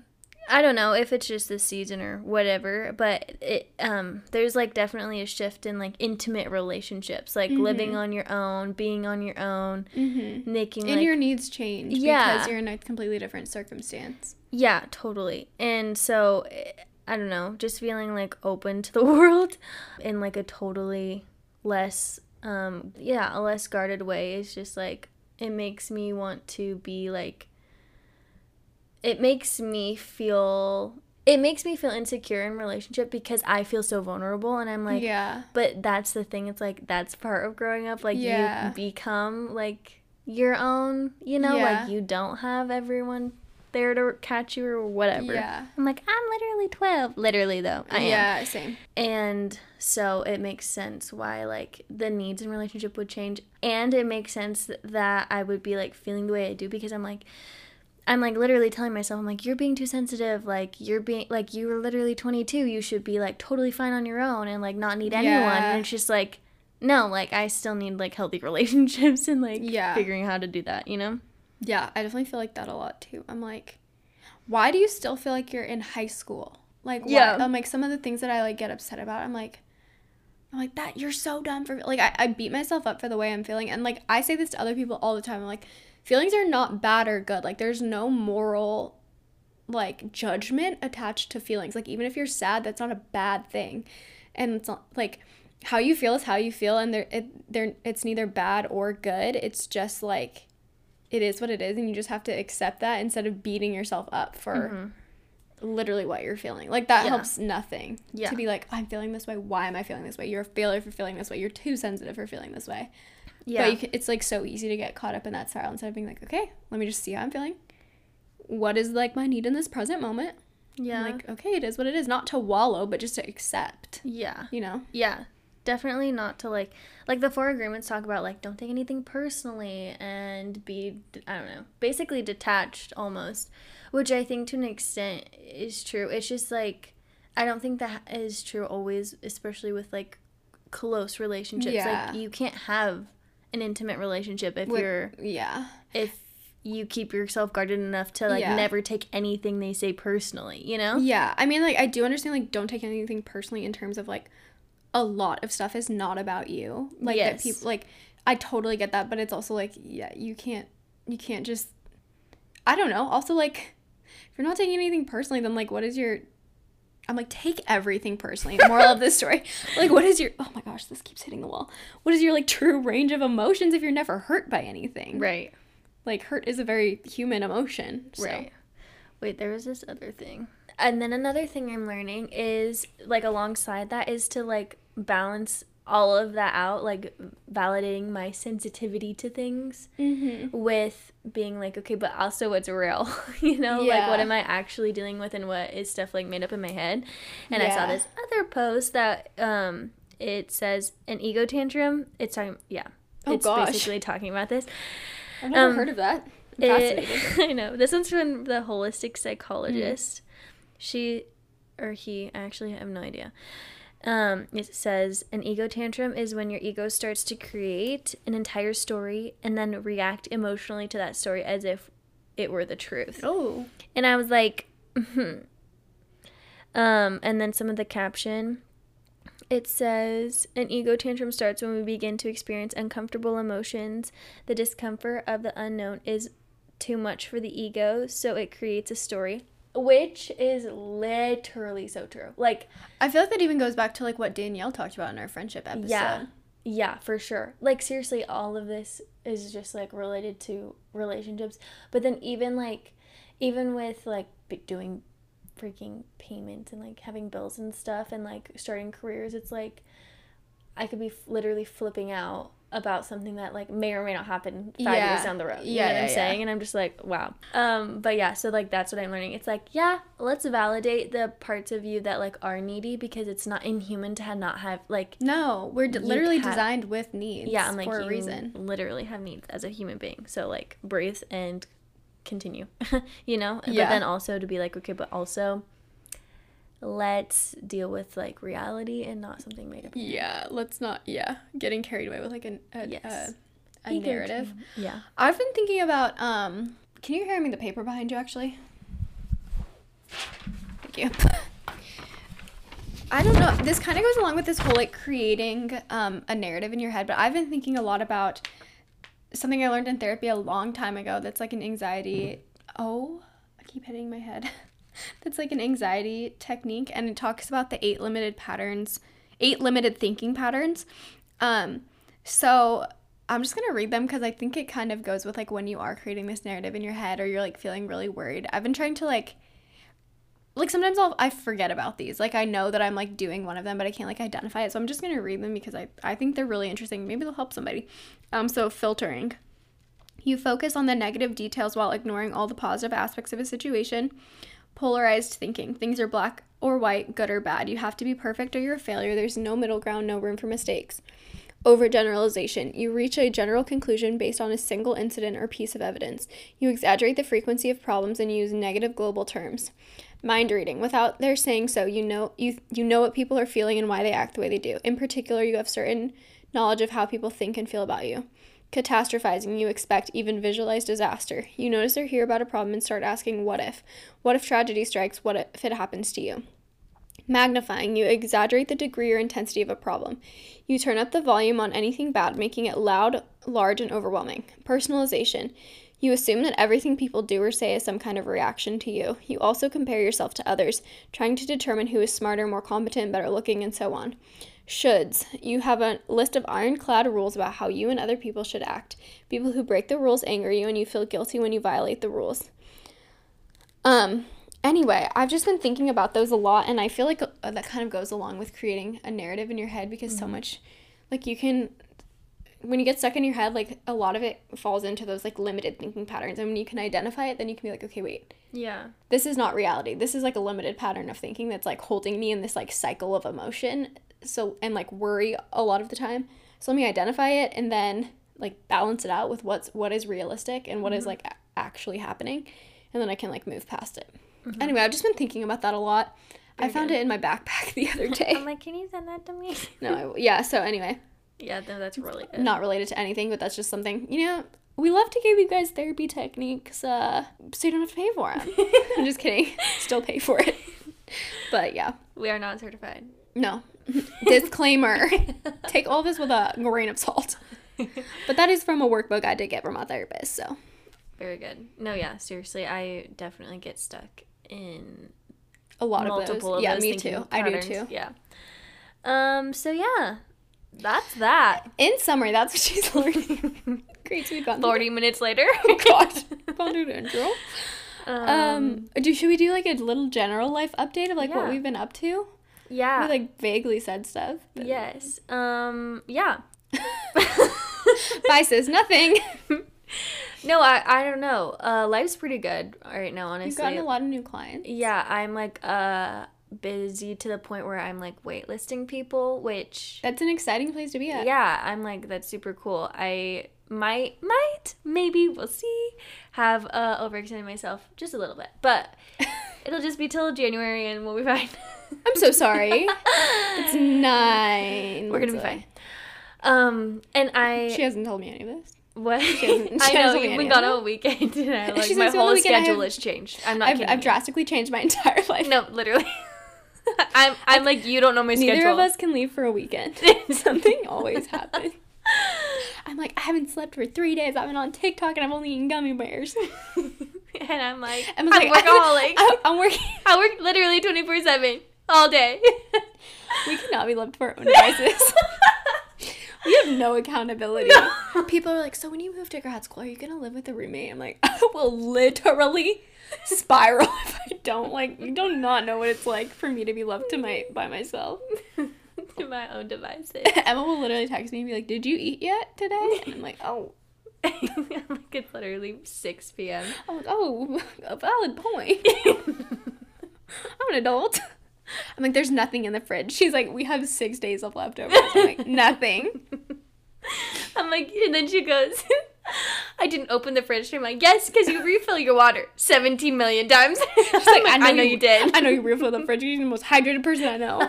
I don't know if it's just this season or whatever, but it um there's, like, definitely a shift in, like, intimate relationships, like, mm-hmm. living on your own, being on your own, mm-hmm. making, and like, your needs change yeah. because you're in a completely different circumstance. Yeah, totally. And so, I don't know, just feeling, like, open to the world in, like, a totally less, um yeah, a less guarded way is just, like, it makes me want to be, like, It makes me feel, it makes me feel insecure in relationship because I feel so vulnerable, and I'm like, yeah. but that's the thing, it's like, that's part of growing up, like, yeah. you become, like, your own, you know, yeah. like, you don't have everyone there to catch you or whatever. Yeah. I'm like, I'm literally twelve. Literally, though, I am. Yeah, same. And so it makes sense why, like, the needs in relationship would change, and it makes sense that I would be, like, feeling the way I do because I'm like, I'm, like, literally telling myself, I'm, like, you're being too sensitive, like, you're being, like, you were literally twenty-two, you should be, like, totally fine on your own and, like, not need anyone, yeah. and it's just, like, no, like, I still need, like, healthy relationships and, like, yeah. figuring how to do that, you know? Yeah, I definitely feel like that a lot, too. I'm, like, why do you still feel like you're in high school? Like, what? Yeah. I'm, like, some of the things that I, like, get upset about, I'm, like, I'm, like, that, you're so dumb for, like, I, I beat myself up for the way I'm feeling, and, like, I say this to other people all the time, I'm, like, feelings are not bad or good. Like, there's no moral, like, judgment attached to feelings. Like, even if you're sad, that's not a bad thing. And it's not, like, how you feel is how you feel, and there, it, there, it's neither bad or good. It's just, like, it is what it is, and you just have to accept that instead of beating yourself up for mm-hmm. literally what you're feeling. Like, that yeah. helps nothing. Yeah. To be like, I'm feeling this way. Why am I feeling this way? You're a failure for feeling this way. You're too sensitive for feeling this way. Yeah. But you can, it's, like, so easy to get caught up in that spiral instead of being like, okay, let me just see how I'm feeling. What is, like, my need in this present moment? Yeah. And, like, okay, it is what it is. Not to wallow, but just to accept. Yeah. You know? Yeah. Definitely not to, like, like, the four agreements talk about, like, don't take anything personally and be, I don't know, basically detached almost, which I think to an extent is true. It's just, like, I don't think that is true always, especially with, like, close relationships. Yeah. Like, you can't have an intimate relationship if With, you're yeah if you keep yourself guarded enough to, like, yeah. never take anything they say personally, you know? Yeah. I mean, like, I do understand, like, don't take anything personally in terms of, like, a lot of stuff is not about you. Like, yes. that people, like, I totally get that, but it's also, like, yeah, you can't, you can't just, I don't know. Also, like, if you're not taking anything personally, then, like, what is your, I'm like, take everything personally. Moral of this story. Like, what is your, oh my gosh, this keeps hitting the wall. What is your, like, true range of emotions if you're never hurt by anything? Right. Like, hurt is a very human emotion. So. Right. Wait, there was this other thing. And then another thing I'm learning is, like, alongside that is to, like, balance all of that out, like, validating my sensitivity to things mm-hmm. with being like, okay, but also what's real, you know? Yeah. Like, what am I actually dealing with and what is stuff, like, made up in my head? And yeah. I saw this other post that um, it says an ego tantrum. It's talking, yeah. Oh, it's gosh. basically talking about this. I've never um, heard of that. It, I know. This one's from the holistic psychologist. Mm. She, or he, I actually have no idea. Um, it says, an ego tantrum is when your ego starts to create an entire story and then react emotionally to that story as if it were the truth. Oh. And I was like, mm-hmm. Um, and then some of the caption... It says, an ego tantrum starts when we begin to experience uncomfortable emotions. The discomfort of the unknown is too much for the ego, so it creates a story. Which is literally so true. Like, I feel like that even goes back to, like, what Danielle talked about in our friendship episode. Yeah, yeah, for sure. Like, seriously, all of this is just, like, related to relationships. But then even, like, even with, like, doing freaking payments and, like, having bills and stuff and, like, starting careers, it's like I could be f- literally flipping out about something that, like, may or may not happen five yeah. years down the road. Yeah, you know what yeah, I'm yeah. saying? And I'm just like, wow. Um, but yeah, so, like, that's what I'm learning. It's like, yeah, let's validate the parts of you that, like, are needy, because it's not inhuman to have not have, like... No, we're d- literally have, designed with needs yeah, and, like, for a reason. Literally have needs as a human being. So, like, breathe and... continue you know yeah. But then also to be like, okay, but also let's deal with, like, reality and not something made up. Yeah, let's not yeah getting carried away with, like, an a, yes. a, a narrative. Yeah, I've been thinking about um can you hear me the paper behind you actually? Thank you. I don't know, this kind of goes along with this whole, like, creating um a narrative in your head, but I've been thinking a lot about something I learned in therapy a long time ago that's, like, an anxiety... Oh, I keep hitting my head. That's, like, an anxiety technique, and it talks about the eight limited patterns, eight limited thinking patterns. Um, so I'm just going to read them because I think it kind of goes with, like, when you are creating this narrative in your head or you're, like, feeling really worried. I've been trying to, like... Like, sometimes I'll, I forget about these. Like, I know that I'm, like, doing one of them, but I can't, like, identify it. So I'm just going to read them because I, I think they're really interesting. Maybe they'll help somebody. Um, so filtering. You focus on the negative details while ignoring all the positive aspects of a situation. Polarized thinking. Things are black or white, good or bad. You have to be perfect or you're a failure. There's no middle ground, no room for mistakes. Overgeneralization. You reach a general conclusion based on a single incident or piece of evidence. You exaggerate the frequency of problems and use negative global terms. Mind reading. Without their saying so, you know you you know what people are feeling and why they act the way they do. In particular, you have certain knowledge of how people think and feel about you. Catastrophizing. You expect, even visualize disaster. You notice or hear about a problem and start asking, what if? What if tragedy strikes? What if it happens to you? Magnifying. You exaggerate the degree or intensity of a problem. You turn up the volume on anything bad, making it loud, large, and overwhelming. Personalization. You assume that everything people do or say is some kind of reaction to you. You also compare yourself to others, trying to determine who is smarter, more competent, better looking, and so on. Shoulds. You have a list of ironclad rules about how you and other people should act. People who break the rules anger you, and you feel guilty when you violate the rules. Um, anyway, I've just been thinking about those a lot, and I feel like that kind of goes along with creating a narrative in your head because mm-hmm. so much, like, you can... when you get stuck in your head, like, a lot of it falls into those, like, limited thinking patterns. And when you can identify it, then you can be like, okay, wait. Yeah. This is not reality. This is, like, a limited pattern of thinking that's, like, holding me in this, like, cycle of emotion. So, and, like, worry a lot of the time. So let me identify it and then, like, balance it out with what's, what is realistic and what mm-hmm. is, like, a- actually happening. And then I can, like, move past it. Mm-hmm. Anyway, I've just been thinking about that a lot. Very I found good. It in my backpack the other day. I'm like, can you send that to me? No, I, yeah. So anyway. Yeah, no, that's really good. Not related to anything, but that's just something, you know, We love to give you guys therapy techniques uh, so you don't have to pay for them. I'm just kidding. Still pay for it. But, yeah. We are not certified. No. Disclaimer. Take all this with a grain of salt. But that is from a workbook I did get from my therapist, so. Very good. No, yeah, seriously. I definitely get stuck in a lot of those. Yeah, me too. I do too. Yeah. Um. So, yeah. That's that. In summary, that's what she's learning. Great to be gone. Forty minutes later. Oh God. Pondered intro. Um. Do should we do like a little general life update of like yeah. what we've been up to? Yeah. We like vaguely said stuff. But... Yes. Um. Yeah. Bye sis. Nothing. No, I I don't know. Uh, life's pretty good right now. Honestly, you've gotten a lot of new clients. Yeah, I'm like uh. busy to the point where I'm like waitlisting people, which that's an exciting place to be at. Yeah, I'm like that's super cool. I might might maybe we'll see have uh overextended myself just a little bit, but it'll just be till January and we'll be fine. I'm so sorry. It's nine. We're gonna be fine. Um, and I she hasn't told me any of this. What? She hasn't, she I know we, we got a weekend and like, my whole schedule have, has changed. I'm not I've, kidding. I've drastically changed my entire life. No, literally. I'm I'm like, you don't know my schedule. Neither of us can leave for a weekend. Something always happens. I'm like, I haven't slept for three days. I've been on TikTok and I'm only eating gummy bears. And I'm like, I'm, I'm like, workaholic. I'm, I'm working. I work literally twenty-four seven all day. We cannot be left to our own devices. We have no accountability. No. People are like, so when you move to grad school, are you going to live with a roommate? I'm like, I will literally spiral if I don't. Like, you do not know what it's like for me to be left to my by myself. To my own devices. Emma will literally text me and be like, did you eat yet today? And I'm like, oh. I'm like, it's literally six p.m. I'm like, oh, a valid point. I'm an adult. I'm like, there's nothing in the fridge. She's like, we have six days of leftovers. I'm like, nothing. I'm like, and then she goes, I didn't open the fridge. I'm like, yes, because you refill your water seventeen million times. She's like, I know, I know you, you did. I know you refilled the fridge. You're the most hydrated person I know.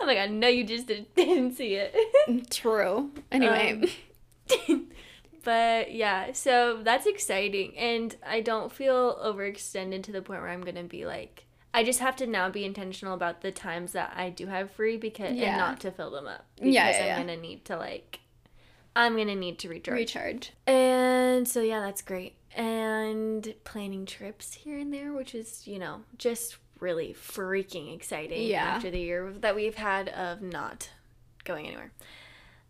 I'm like, I know you just did, didn't see it. True. Anyway. Um, but, yeah, so that's exciting. And I don't feel overextended to the point where I'm going to be like, I just have to now be intentional about the times that I do have free because yeah. and not to fill them up. Because yeah, yeah, yeah. I'm going to need to, like, I'm going to need to recharge. Recharge. And so, yeah, that's great. And planning trips here and there, which is, you know, just really freaking exciting yeah. after the year that we've had of not going anywhere.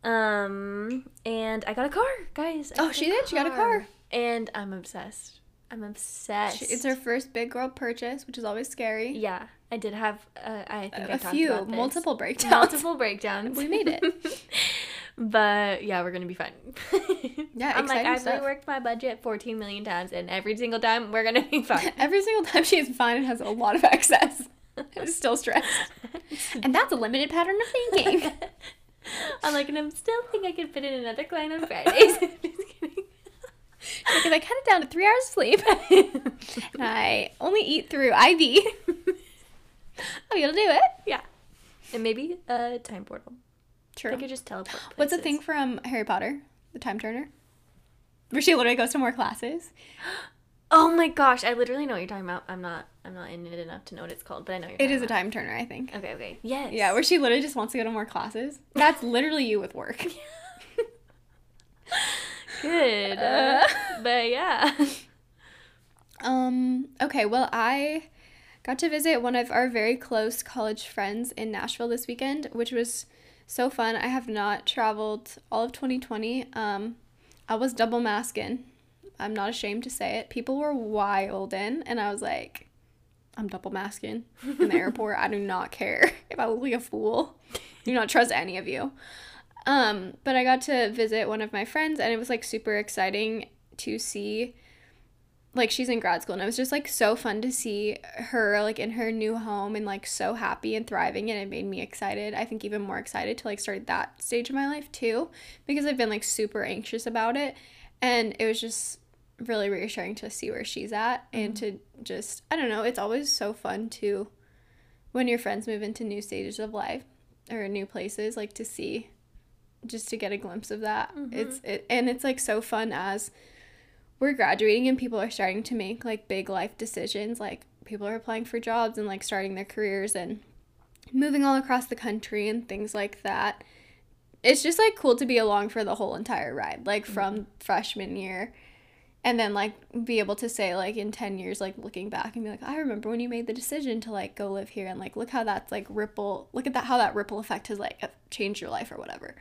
Um, and I got a car, guys. I oh, she did? She got a car. And I'm obsessed. I'm obsessed. She, it's her first big girl purchase, which is always scary. Yeah. I did have, uh, I think uh, I talked about this. A few. Multiple breakdowns. Multiple breakdowns. We made it. But, yeah, we're going to be fine. Yeah, I'm like, I've reworked my budget fourteen million times, and every single time, we're going to be fine. Every single time she is fine and has a lot of excess. I'm still stressed. And that's a limited pattern of thinking. I'm like, and I still think I could fit in another client on Fridays. I'm just kidding. Because I cut it down to three hours of sleep, and I only eat through I V. Oh, you'll do it? Yeah. And maybe a time portal. True. They could just teleport places. What's the thing from Harry Potter, the time turner? Where she literally goes to more classes. Oh my gosh, I literally know what you're talking about. I'm not I'm not in it enough to know what it's called, but I know you're talking about. It is a time turner, I think. Okay, okay. Yes. Yeah, where she literally just wants to go to more classes. That's literally you with work. Good. Uh, but yeah. Um, okay, well, I got to visit one of our very close college friends in Nashville this weekend, which was so fun. I have not traveled all of twenty twenty. Um, I was double masking. I'm not ashamed to say it. People were wild in, and I was like, I'm double masking in the airport. I do not care if I look like a fool. I do not trust any of you. Um, but I got to visit one of my friends, and it was, like, super exciting to see, like, she's in grad school, and it was just, like, so fun to see her, like, in her new home and, like, so happy and thriving, and it made me excited, I think even more excited to, like, start that stage of my life, too, because I've been, like, super anxious about it, and it was just really reassuring to see where she's at, mm-hmm. and to just, I don't know, it's always so fun to, when your friends move into new stages of life, or new places, like, to see just to get a glimpse of that. Mm-hmm. It's it, and it's like so fun as we're graduating and people are starting to make like big life decisions. Like people are applying for jobs and like starting their careers and moving all across the country and things like that. It's just like cool to be along for the whole entire ride, like mm-hmm. from freshman year. And then, like, be able to say, like, in ten years, like, looking back and be like, I remember when you made the decision to, like, go live here. And, like, look how that's, like, ripple, look at that, how that ripple effect has, like, changed your life or whatever.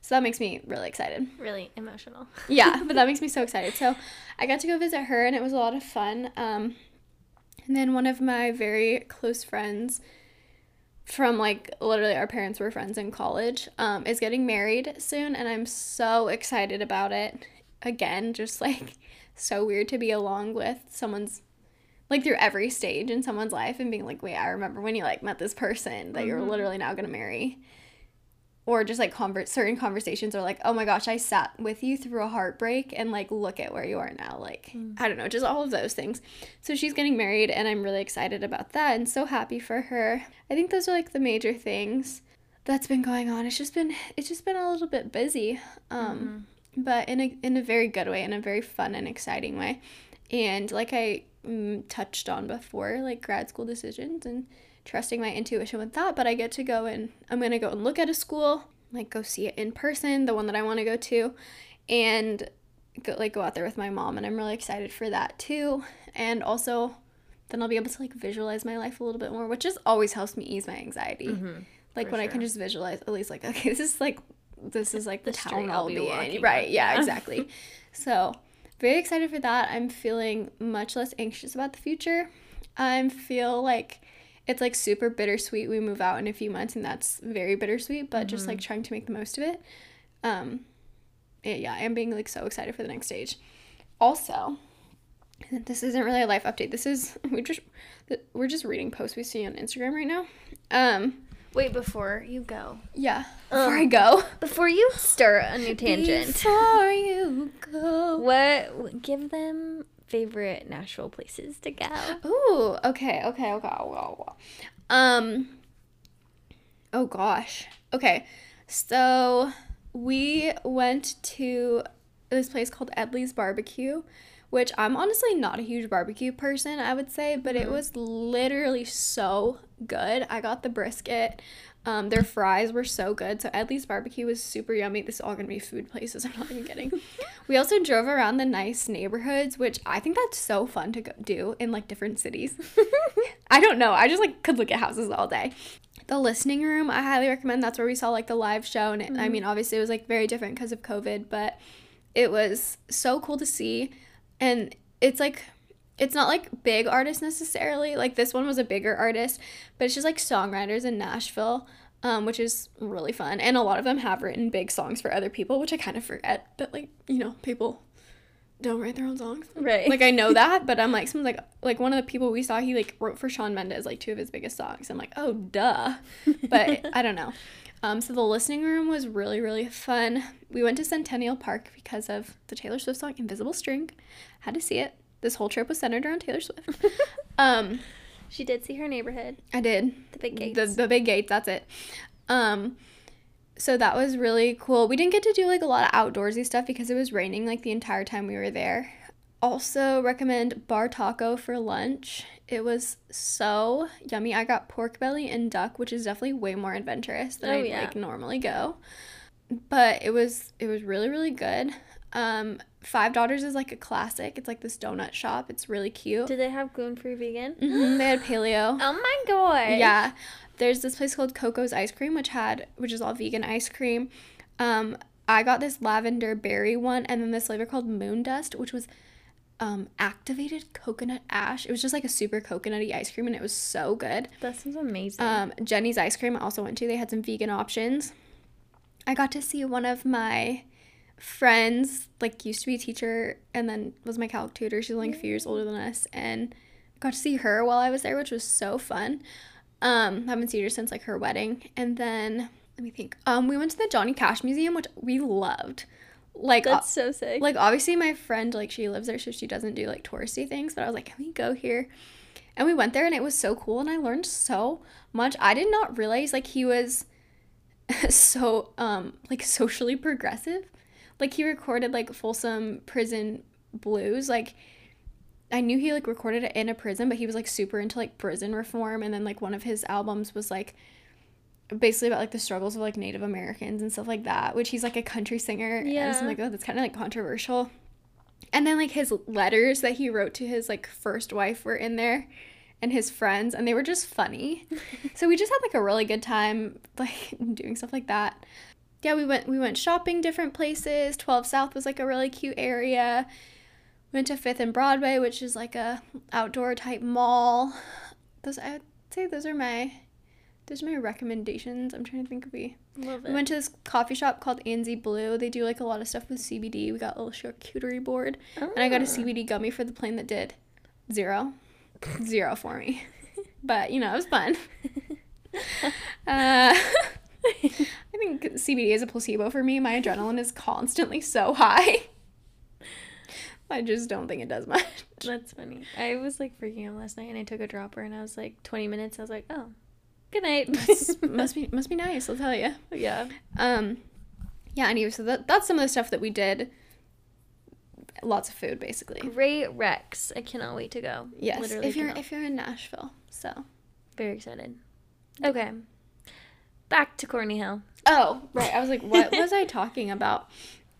So that makes me really excited. Really emotional. Yeah, but that makes me so excited. So I got to go visit her, and it was a lot of fun. Um, and then one of my very close friends from, like, literally our parents were friends in college, um, is getting married soon, and I'm so excited about it. Again, just, like, so weird to be along with someone's, like, through every stage in someone's life and being like, wait, I remember when you, like, met this person that mm-hmm. you're literally now going to marry. Or just, like, convert certain conversations are like, oh, my gosh, I sat with you through a heartbreak and, like, look at where you are now. Like, mm-hmm. I don't know, just all of those things. So she's getting married, and I'm really excited about that and so happy for her. I think those are, like, the major things that's been going on. It's just been, it's just been a little bit busy. Um mm-hmm. But in a in a very good way, in a very fun and exciting way. And like I mm, touched on before, like grad school decisions and trusting my intuition with that. But I get to go and I'm going to go and look at a school, like go see it in person, the one that I want to go to, and go, like go out there with my mom. And I'm really excited for that too. And also then I'll be able to like visualize my life a little bit more, which just always helps me ease my anxiety. Mm-hmm, like when sure. I can just visualize at least like, okay, this is like, this is like the, the town I'll be in. Right, yeah, exactly. So very excited for that. I'm feeling much less anxious about the future. I feel like it's like super bittersweet. We move out in a few months and that's very bittersweet, but mm-hmm. just like trying to make the most of it. Um, yeah, I'm being like so excited for the next stage. Also, this isn't really a life update. This is, we just, we're just reading posts we see on Instagram right now. Um, Wait, before you go. Yeah. Before um, I go. Before you start a new tangent. Before you go. What? Give them favorite Nashville places to go. Ooh. Okay. Okay. Okay. Um. Oh, gosh. Okay. So we went to this place called Edley's Barbecue, which I'm honestly not a huge barbecue person, I would say, but it was literally so good. I got the brisket. Um, their fries were so good. So Edley's Barbecue was super yummy. This is all going to be food places. I'm not even kidding. We also drove around the nice neighborhoods, which I think that's so fun to go do in, like, different cities. I don't know. I just, like, could look at houses all day. The Listening Room, I highly recommend. That's where we saw, like, the live show. And, it, mm-hmm. I mean, obviously it was, like, very different because of COVID, but it was so cool to see. And it's, like, it's not, like, big artists necessarily. Like, this one was a bigger artist, but it's just, like, songwriters in Nashville, um, which is really fun. And a lot of them have written big songs for other people, which I kind of forget that, like, you know, people don't write their own songs. Right. Like, I know that, but I'm, like, some, like, like one of the people we saw, he, like, wrote for Shawn Mendes, like, two of his biggest songs. I'm, like, oh, duh. But I don't know. Um, so the Listening Room was really, really fun. We went to Centennial Park because of the Taylor Swift song Invisible String. Had to see it. This whole trip was centered around Taylor Swift. Um, she did see her neighborhood. I did. The big gates. The, the big gates, that's it. Um, so that was really cool. We didn't get to do, like, a lot of outdoorsy stuff because it was raining, like, the entire time we were there. Also recommend Bar Taco for lunch. It was so yummy. I got pork belly and duck, which is definitely way more adventurous than oh, I yeah. like normally go. But it was it was really, really good. Um, Five Daughters is like a classic. It's like this donut shop. It's really cute. Do they have gluten-free vegan? Mm-hmm. They had paleo. Oh my god. Yeah. There's this place called Coco's Ice Cream, which had which is all vegan ice cream. Um, I got this lavender berry one, and then this flavor called Moon Dust, which was Um, activated coconut ash. It was just like a super coconutty ice cream, and it was so good. That sounds amazing. Um, Jenny's Ice Cream I also went to. They had some vegan options. I got to see one of my friends, like used to be a teacher and then was my calc tutor. She's only a few years older than us, and I got to see her while I was there, which was so fun. Um, I haven't seen her since like her wedding. And then let me think. Um, we went to the Johnny Cash Museum, which we loved. Like, that's so sick. Like, obviously my friend, like, she lives there, so she doesn't do, like, touristy things, but I was like, can we go here? And we went there, and it was so cool, and I learned so much. I did not realize, like, he was so um like socially progressive. Like he recorded like Folsom Prison Blues. Like I knew he like recorded it in a prison, but he was like super into like prison reform. And then like one of his albums was like basically about like the struggles of like Native Americans and stuff like that, which he's like a country singer. Yeah. And so I'm like, oh, that's kind of like controversial. And then like his letters that he wrote to his like first wife were in there and his friends, and they were just funny. So we just had like a really good time like doing stuff like that. Yeah, we went we went shopping different places. twelve South was like a really cute area. Went to Fifth and Broadway, which is like a outdoor type mall. Those I would say those are my those are my recommendations. I'm trying to think of we. Love it. We went to this coffee shop called Anzi Blue. They do like a lot of stuff with C B D. We got a little charcuterie board, oh. and I got a C B D gummy for the plane that did zero, zero for me. But you know, it was fun. uh, I think C B D is a placebo for me. My adrenaline is constantly so high. I just don't think it does much. That's funny. I was like freaking out last night, and I took a dropper, and I was like twenty minutes. I was like, oh, good night. must, must be must be nice. I'll tell you. Yeah. Um, yeah. Anyway, so that that's some of the stuff that we did. Lots of food, basically. Great Rex. I cannot wait to go. Yes. Literally if you're cannot. if you're in Nashville, so very excited. Okay. Back to Courtney Hill. Oh, right. I was like, what was I talking about?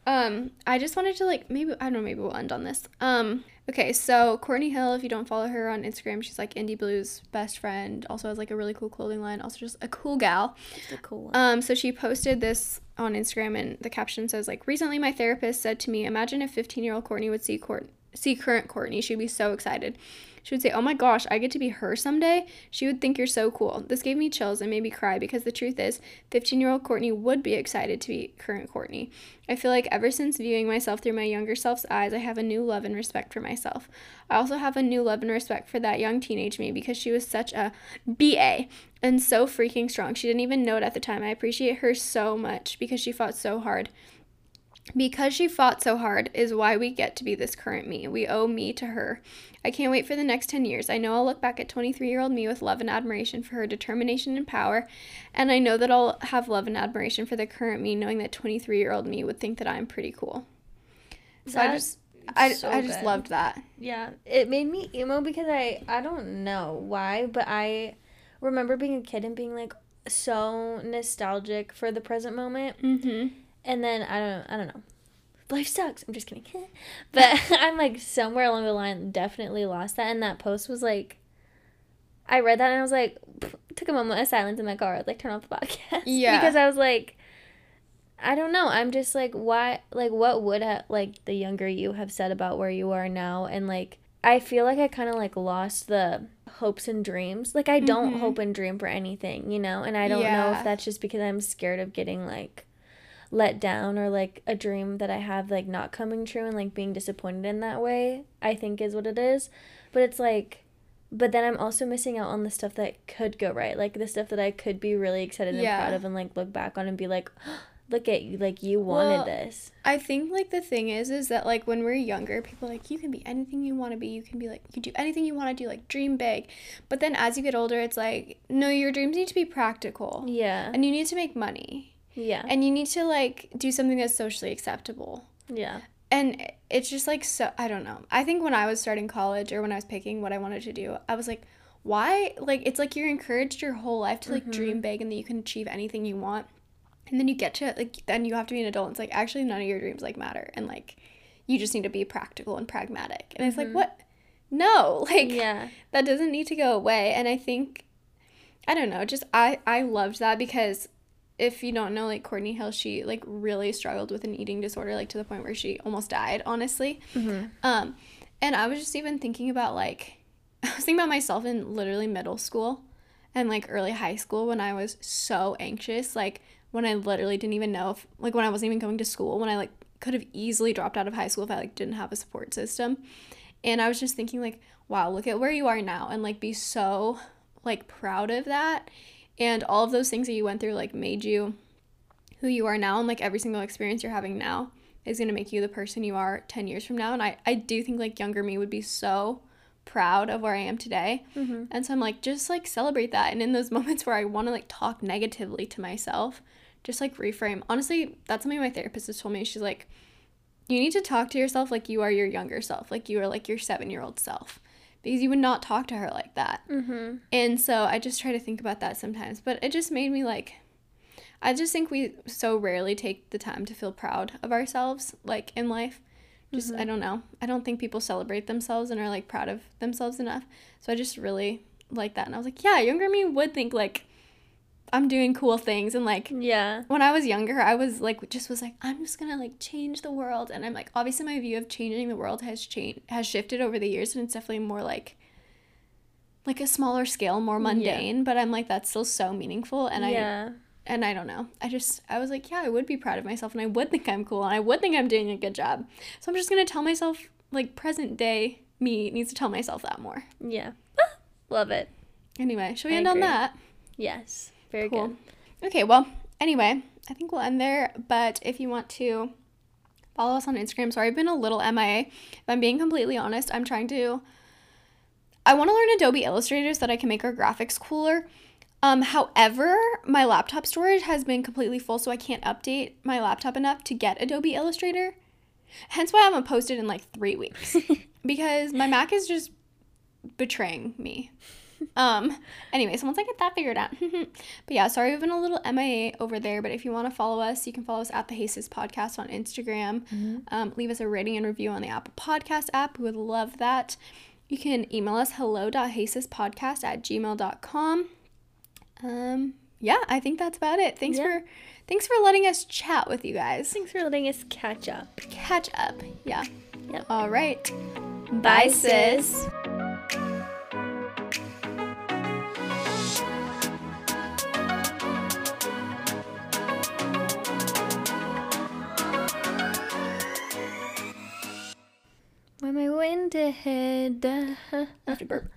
Um, I just wanted to, like, maybe, I don't know, maybe we'll end on this. Um, okay, so Courtney Hill, if you don't follow her on Instagram, she's, like, Indie Blues' best friend. Also has, like, a really cool clothing line. Also just a cool gal. Just a cool one. Um, so she posted this on Instagram, and the caption says, like, recently my therapist said to me, imagine if fifteen-year-old Courtney would see Court- see current Courtney. She'd be so excited. She would say, oh my gosh, I get to be her someday. She would think you're so cool. This gave me chills and made me cry because the truth is, fifteen-year-old Courtney would be excited to be current Courtney. I feel like ever since viewing myself through my younger self's eyes, I have a new love and respect for myself. I also have a new love and respect for that young teenage me because she was such a B A and so freaking strong. She didn't even know it at the time. I appreciate her so much because she fought so hard. Because she fought so hard is why we get to be this current me. We owe me to her. I can't wait for the next ten years. I know I'll look back at twenty-three-year-old me with love and admiration for her determination and power, and I know that I'll have love and admiration for the current me, knowing that twenty-three-year-old me would think that I'm pretty cool. So that I just, I, so I just good. loved that. Yeah, it made me emo because I, I don't know why, but I remember being a kid and being like so nostalgic for the present moment. Mm-hmm. And then, I don't I don't know. Life sucks. I'm just kidding. But I'm, like, somewhere along the line definitely lost that. And that post was, like, I read that and I was, like, took a moment of silence in my car. I'd, like, turn off the podcast. Yeah. Because I was, like, I don't know. I'm just, like, why, like, what would, ha- like, the younger you have said about where you are now? And, like, I feel like I kind of, like, lost the hopes and dreams. Like, I don't mm-hmm. hope and dream for anything, you know? And I don't yeah. know if that's just because I'm scared of getting, like, let down, or like a dream that I have like not coming true and like being disappointed in that way, I think is what it is. But it's like, but then I'm also missing out on the stuff that could go right, like the stuff that I could be really excited and yeah. proud of and like look back on and be like, oh, look at you, like you wanted well, this. I think like the thing is is that like when we're younger, people are like, you can be anything you want to be, you can be like, you can do anything you want to do, like dream big. But then as you get older, it's like, no, your dreams need to be practical. Yeah. And you need to make money. Yeah. And you need to, like, do something that's socially acceptable. Yeah. And it's just, like, so, I don't know. I think when I was starting college or when I was picking what I wanted to do, I was like, why? Like, it's like you're encouraged your whole life to, like, mm-hmm. dream big and that you can achieve anything you want. And then you get to, like, then you have to be an adult. And it's like, actually, none of your dreams, like, matter. And, like, you just need to be practical and pragmatic. And mm-hmm. it's like, what? No. Like, yeah. that doesn't need to go away. And I think, I don't know, just I, I loved that because... If you don't know, like, Courtney Hill, she, like, really struggled with an eating disorder, like, to the point where she almost died, honestly. Mm-hmm. Um, and I was just even thinking about, like, I was thinking about myself in literally middle school and, like, early high school when I was so anxious, like, when I literally didn't even know if, like, when I wasn't even going to school, when I, like, could have easily dropped out of high school if I, like, didn't have a support system. And I was just thinking, like, wow, look at where you are now and, like, be so, like, proud of that. And all of those things that you went through, like, made you who you are now. And, like, every single experience you're having now is going to make you the person you are ten years from now. And I, I do think, like, younger me would be so proud of where I am today. Mm-hmm. And so I'm, like, just, like, celebrate that. And in those moments where I want to, like, talk negatively to myself, just like reframe. Honestly, that's something my therapist has told me. She's like, you need to talk to yourself like you are your younger self, like you are like your seven-year-old self, because you would not talk to her like that. Mm-hmm. And so I just try to think about that sometimes, but it just made me like, I just think we so rarely take the time to feel proud of ourselves, like, in life. Just, mm-hmm. I don't know. I don't think people celebrate themselves and are, like, proud of themselves enough. So I just really like that. And I was like, yeah, younger me would think, like, I'm doing cool things. And, like, yeah. When I was younger, I was, like, just was like, I'm just going to, like, change the world. And I'm, like, obviously my view of changing the world has changed, has shifted over the years. And it's definitely more, like, like a smaller scale, more mundane. Yeah. But I'm, like, that's still so meaningful. And yeah. I... And I don't know. I just, I was like, yeah, I would be proud of myself and I would think I'm cool and I would think I'm doing a good job. So I'm just going to tell myself, like, present day me needs to tell myself that more. Yeah. Love it. Anyway, shall we I end agree. on that? Yes. Very cool. Good. Okay, well, anyway, I think we'll end there. But if you want to follow us on Instagram, sorry, I've been a little M I A. If I'm being completely honest, I'm trying to, I want to learn Adobe Illustrator so that I can make our graphics cooler. Um, however, my laptop storage has been completely full, so I can't update my laptop enough to get Adobe Illustrator. Hence why I haven't posted in, like, three weeks. Because my Mac is just betraying me. Um, anyway, so once I get that figured out. But yeah, sorry we've been a little M I A over there, but if you want to follow us, you can follow us at The Hastes Podcast on Instagram. Mm-hmm. Um, leave us a rating and review on the Apple Podcast app. We would love that. You can email us hello dot hastes podcast at gmail dot com. Um, yeah, I think that's about it. Thanks yeah. for, thanks for letting us chat with you guys. Thanks for letting us catch up. Catch up. Yeah. Yep. All right. Bye, Bye sis. sis. Why am I winded? I have to burp.